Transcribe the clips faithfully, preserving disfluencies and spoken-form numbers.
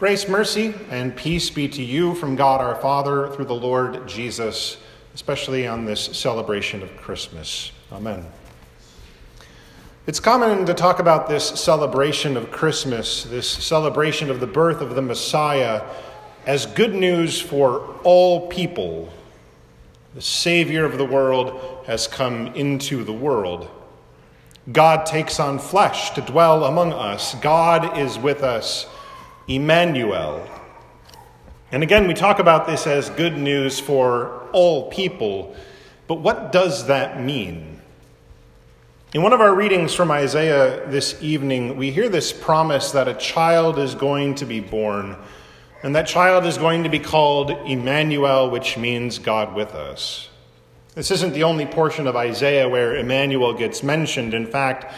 Grace, mercy, and peace be to you from God our Father through the Lord Jesus, especially on this celebration of Christmas. Amen. It's common to talk about this celebration of Christmas, this celebration of the birth of the Messiah, as good news for all people. The Savior of the world has come into the world. God takes on flesh to dwell among us. God is with us. Immanuel. And again, we talk about this as good news for all people, but what does that mean? In one of our readings from Isaiah this evening, we hear this promise that a child is going to be born, and that child is going to be called Immanuel, which means God with us. This isn't the only portion of Isaiah where Immanuel gets mentioned. In fact,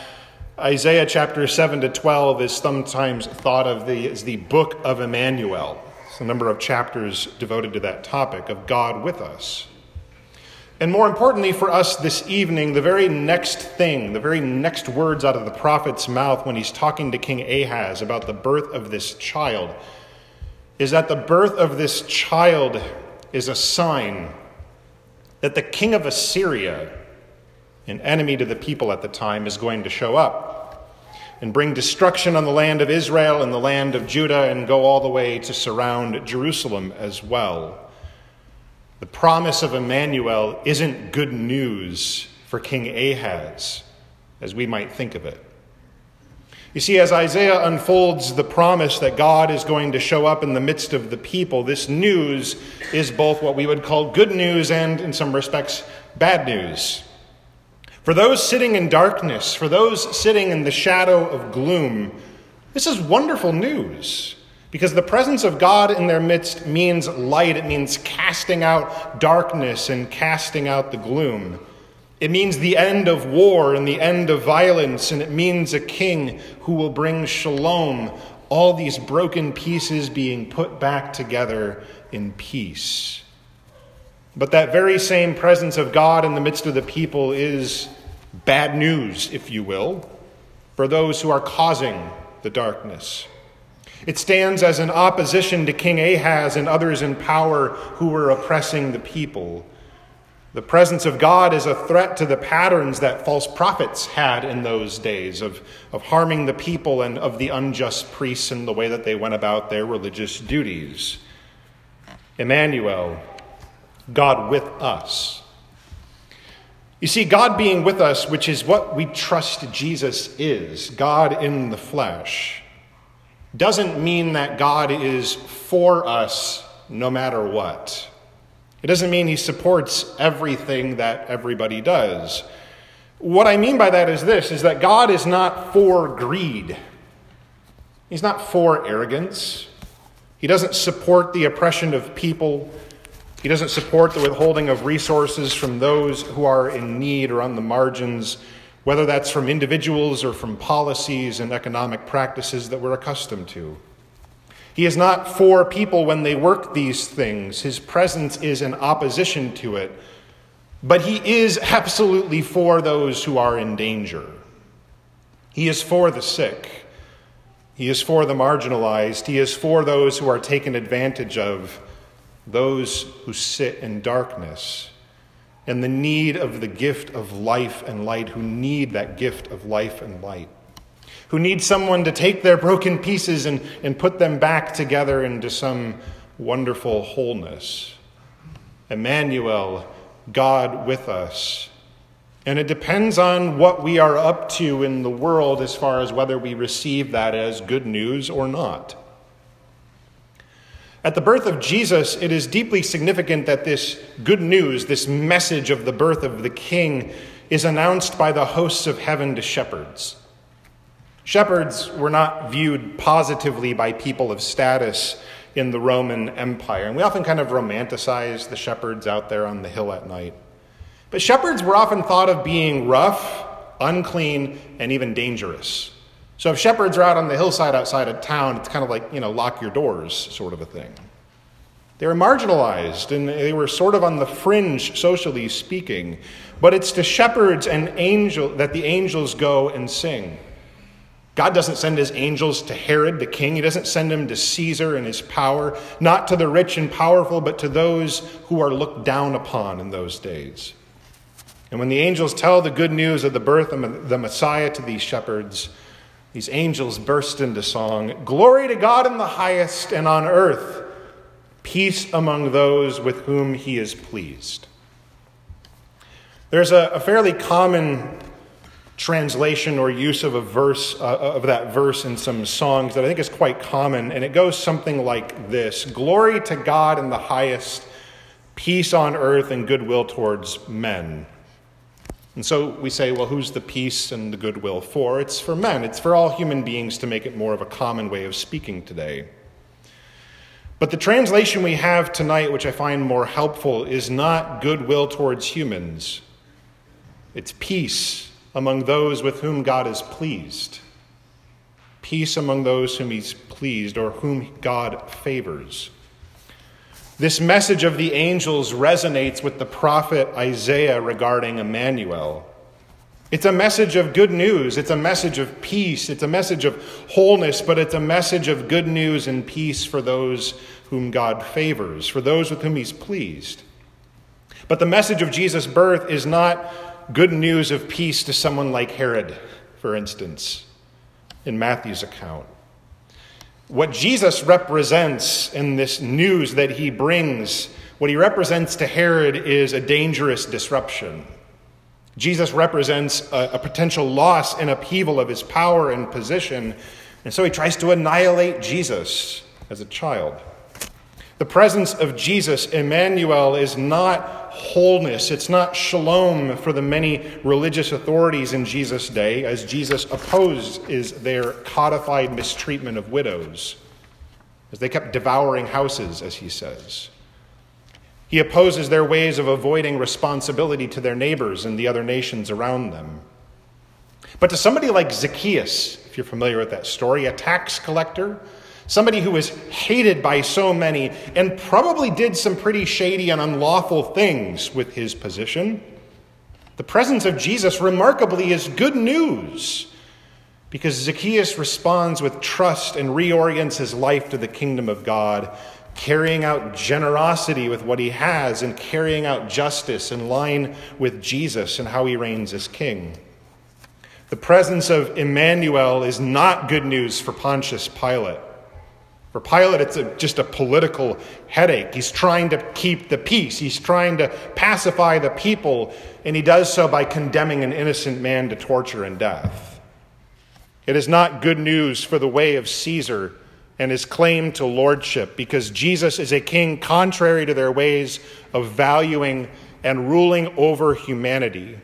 Isaiah chapter seven to twelve is sometimes thought of the, as the book of Immanuel. It's a number of chapters devoted to that topic of God with us. And more importantly for us this evening, the very next thing, the very next words out of the prophet's mouth when he's talking to King Ahaz about the birth of this child, is that the birth of this child is a sign that the king of Assyria, an enemy to the people at the time, is going to show up and bring destruction on the land of Israel and the land of Judah and go all the way to surround Jerusalem as well. The promise of Immanuel isn't good news for King Ahaz, as we might think of it. You see, as Isaiah unfolds the promise that God is going to show up in the midst of the people, this news is both what we would call good news and, in some respects, bad news. For those sitting in darkness, for those sitting in the shadow of gloom, this is wonderful news, because the presence of God in their midst means light. It means casting out darkness and casting out the gloom. It means the end of war and the end of violence, and it means a king who will bring shalom, all these broken pieces being put back together in peace. But that very same presence of God in the midst of the people is bad news, if you will, for those who are causing the darkness. It stands as an opposition to King Ahaz and others in power who were oppressing the people. The presence of God is a threat to the patterns that false prophets had in those days of, of harming the people and of the unjust priests and the way that they went about their religious duties. Immanuel, God with us. You see, God being with us, which is what we trust Jesus is, God in the flesh, doesn't mean that God is for us no matter what. It doesn't mean he supports everything that everybody does. What I mean by that is this, is that God is not for greed. He's not for arrogance. He doesn't support the oppression of people. He doesn't support the withholding of resources from those who are in need or on the margins, whether that's from individuals or from policies and economic practices that we're accustomed to. He is not for people when they work these things. His presence is in opposition to it. But he is absolutely for those who are in danger. He is for the sick. He is for the marginalized. He is for those who are taken advantage of. Those who sit in darkness and the need of the gift of life and light, who need that gift of life and light, who need someone to take their broken pieces and, and put them back together into some wonderful wholeness. Immanuel, God with us. And it depends on what we are up to in the world as far as whether we receive that as good news or not. At the birth of Jesus, it is deeply significant that this good news, this message of the birth of the King, is announced by the hosts of heaven to shepherds. Shepherds were not viewed positively by people of status in the Roman Empire, and we often kind of romanticize the shepherds out there on the hill at night. But shepherds were often thought of being rough, unclean, and even dangerous. So if shepherds are out on the hillside outside of town, it's kind of like, you know, lock your doors sort of a thing. They were marginalized, and they were sort of on the fringe, socially speaking. But it's to shepherds and angel that the angels go and sing. God doesn't send his angels to Herod the king. He doesn't send them to Caesar and his power, not to the rich and powerful, but to those who are looked down upon in those days. And when the angels tell the good news of the birth of the Messiah to these shepherds, these angels burst into song, "Glory to God in the highest, and on earth, peace among those with whom he is pleased." There's a, a fairly common translation or use of a verse uh, of that verse in some songs that I think is quite common, and it goes something like this: "Glory to God in the highest, peace on earth and goodwill towards men." And so we say, well, who's the peace and the goodwill for? It's for men. It's for all human beings, to make it more of a common way of speaking today. But the translation we have tonight, which I find more helpful, is not goodwill towards humans. It's peace among those with whom God is pleased. Peace among those whom he's pleased, or whom God favors. This message of the angels resonates with the prophet Isaiah regarding Immanuel. It's a message of good news. It's a message of peace. It's a message of wholeness, but it's a message of good news and peace for those whom God favors, for those with whom he's pleased. But the message of Jesus' birth is not good news of peace to someone like Herod, for instance, in Matthew's account. What Jesus represents in this news that he brings, what he represents to Herod, is a dangerous disruption. Jesus represents a, a potential loss and upheaval of his power and position, and so he tries to annihilate Jesus as a child. The presence of Jesus, Immanuel, is not wholeness. It's not shalom for the many religious authorities in Jesus' day, as Jesus opposed is their codified mistreatment of widows, as they kept devouring houses, as he says. He opposes their ways of avoiding responsibility to their neighbors and the other nations around them. But to somebody like Zacchaeus, if you're familiar with that story, a tax collector, somebody who was hated by so many and probably did some pretty shady and unlawful things with his position, the presence of Jesus remarkably is good news, because Zacchaeus responds with trust and reorients his life to the kingdom of God, carrying out generosity with what he has and carrying out justice in line with Jesus and how he reigns as king. The presence of Immanuel is not good news for Pontius Pilate. For Pilate, it's a, just a political headache. He's trying to keep the peace. He's trying to pacify the people, and he does so by condemning an innocent man to torture and death. It is not good news for the way of Caesar and his claim to lordship, because Jesus is a king contrary to their ways of valuing and ruling over humanity.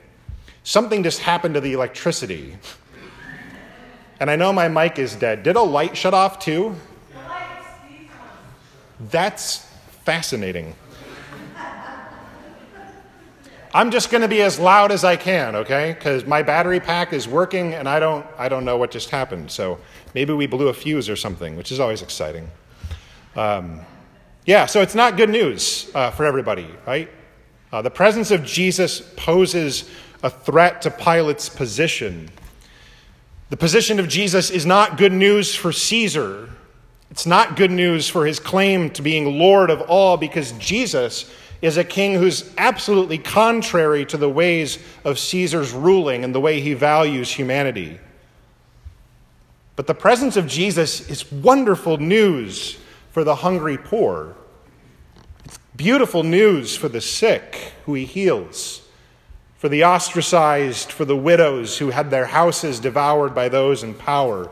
Something just happened to the electricity. And I know my mic is dead. Did a light shut off too? That's fascinating. I'm just going to be as loud as I can, okay? Because my battery pack is working, and I don't, I don't know what just happened. So maybe we blew a fuse or something, which is always exciting. Um, yeah, so it's not good news uh, for everybody, right? Uh, the presence of Jesus poses a threat to Pilate's position. The position of Jesus is not good news for Caesar. It's not good news for his claim to being Lord of all, because Jesus is a king who's absolutely contrary to the ways of Caesar's ruling and the way he values humanity. But the presence of Jesus is wonderful news for the hungry poor. It's beautiful news for the sick who he heals, for the ostracized, for the widows who had their houses devoured by those in power.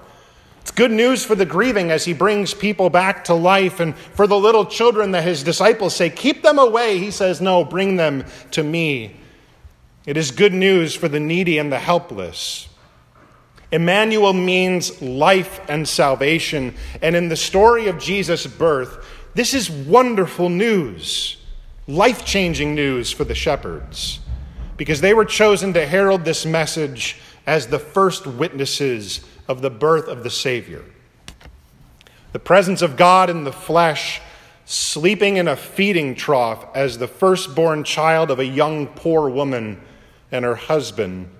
It's good news for the grieving as he brings people back to life, and for the little children that his disciples say, "Keep them away." He says, "No, bring them to me." It is good news for the needy and the helpless. Immanuel means life and salvation. And in the story of Jesus' birth, this is wonderful news, life-changing news for the shepherds, because they were chosen to herald this message as the first witnesses of the birth of the Savior. The presence of God in the flesh, sleeping in a feeding trough as the firstborn child of a young poor woman and her husband,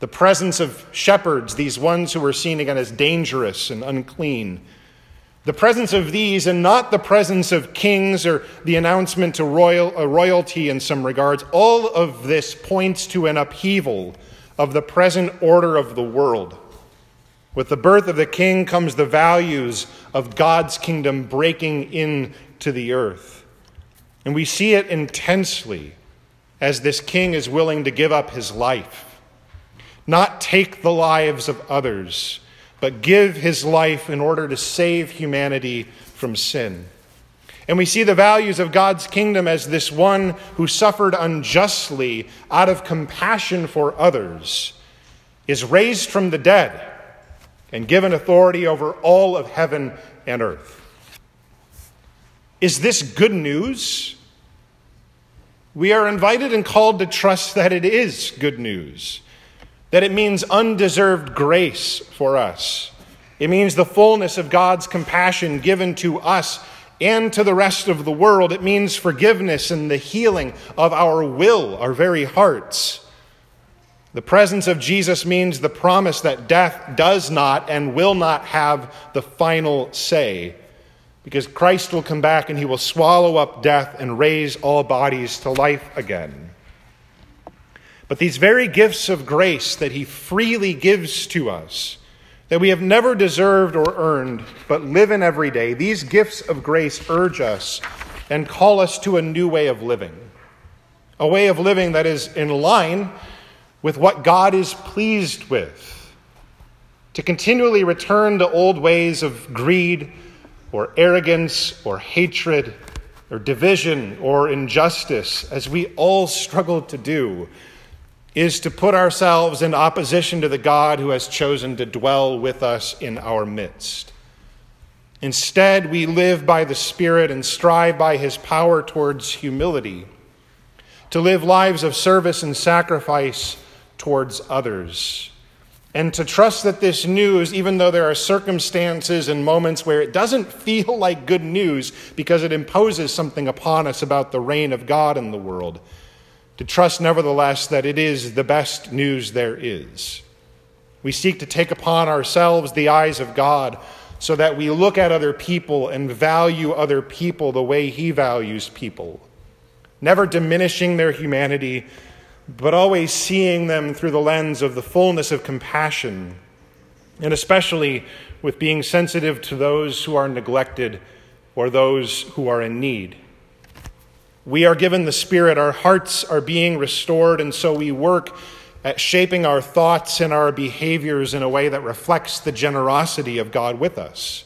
The presence of shepherds, these ones who were seen again as dangerous and unclean. The presence of these, and not the presence of kings or the announcement to royal, uh, royalty in some regards, all of this points to an upheaval of the present order of the world. With the birth of the king comes the values of God's kingdom breaking into the earth. And we see it intensely as this king is willing to give up his life, not take the lives of others, but give his life in order to save humanity from sin. And we see the values of God's kingdom as this one who suffered unjustly out of compassion for others is raised from the dead and given authority over all of heaven and earth. Is this good news? We are invited and called to trust that it is good news, that it means undeserved grace for us. It means the fullness of God's compassion given to us and to the rest of the world. It means forgiveness and the healing of our will, our very hearts. The presence of Jesus means the promise that death does not and will not have the final say, because Christ will come back and he will swallow up death and raise all bodies to life again. But these very gifts of grace that he freely gives to us, that we have never deserved or earned, but live in every day, these gifts of grace urge us and call us to a new way of living. A way of living that is in line with what God is pleased with. To continually return to old ways of greed or arrogance or hatred or division or injustice, as we all struggle to do, is to put ourselves in opposition to the God who has chosen to dwell with us in our midst. Instead, we live by the Spirit and strive by his power towards humility, to live lives of service and sacrifice towards others, and to trust that this news, even though there are circumstances and moments where it doesn't feel like good news because it imposes something upon us about the reign of God in the world, to trust, nevertheless, that it is the best news there is. We seek to take upon ourselves the eyes of God so that we look at other people and value other people the way he values people, never diminishing their humanity, but always seeing them through the lens of the fullness of compassion, and especially with being sensitive to those who are neglected or those who are in need. We are given the Spirit, our hearts are being restored, and so we work at shaping our thoughts and our behaviors in a way that reflects the generosity of God with us.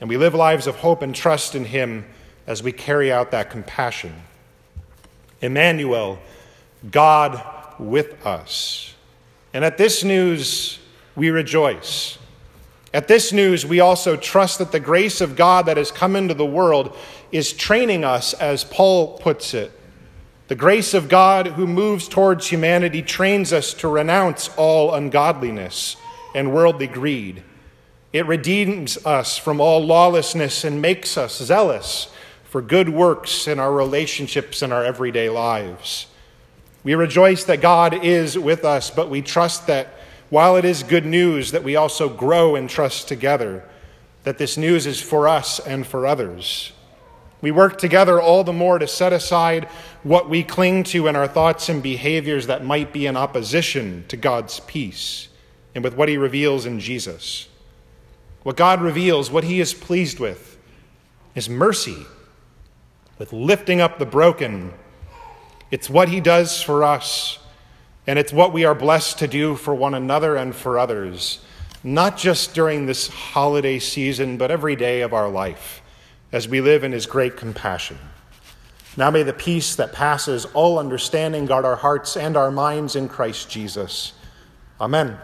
And we live lives of hope and trust in him as we carry out that compassion. Immanuel, God with us. And at this news, we rejoice. At this news, we also trust that the grace of God that has come into the world is training us, as Paul puts it. The grace of God who moves towards humanity trains us to renounce all ungodliness and worldly greed. It redeems us from all lawlessness and makes us zealous for good works in our relationships and our everyday lives. We rejoice that God is with us, but we trust that while it is good news, that we also grow in trust together, that this news is for us and for others. We work together all the more to set aside what we cling to in our thoughts and behaviors that might be in opposition to God's peace and with what he reveals in Jesus. What God reveals, what he is pleased with, is mercy, with lifting up the broken. It's what he does for us. And it's what we are blessed to do for one another and for others, not just during this holiday season, but every day of our life as we live in his great compassion. Now may the peace that passes all understanding guard our hearts and our minds in Christ Jesus. Amen.